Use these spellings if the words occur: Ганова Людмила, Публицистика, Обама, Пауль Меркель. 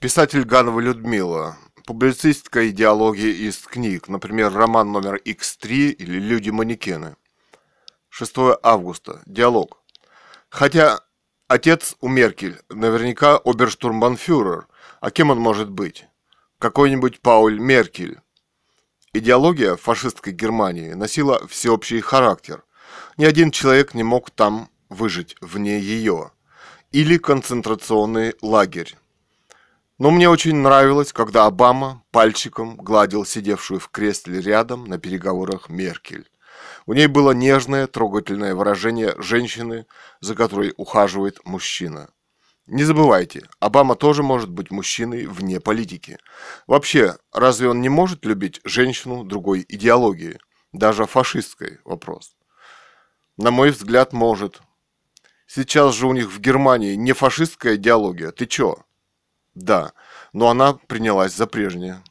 Писатель Ганова Людмила. Публицистика идеологии из книг, например, роман номер X3 или «Люди-манекены». 6 августа. Диалог. Хотя отец у Меркель наверняка оберштурмбанфюрер, а кем он может быть? Какой-нибудь Пауль Меркель. Идеология фашистской Германии носила всеобщий характер. Ни один человек не мог там выжить вне ее. Или концентрационный лагерь. Но мне очень нравилось, когда Обама пальчиком гладил сидевшую в кресле рядом на переговорах Меркель. У ней было нежное, трогательное выражение женщины, за которой ухаживает мужчина. Не забывайте, Обама тоже может быть мужчиной вне политики. Вообще, разве он не может любить женщину другой идеологии? Даже фашистской, вопрос. На мой взгляд, может. Сейчас же у них в Германии не фашистская идеология, ты чё? Да, но она принялась за прежнее.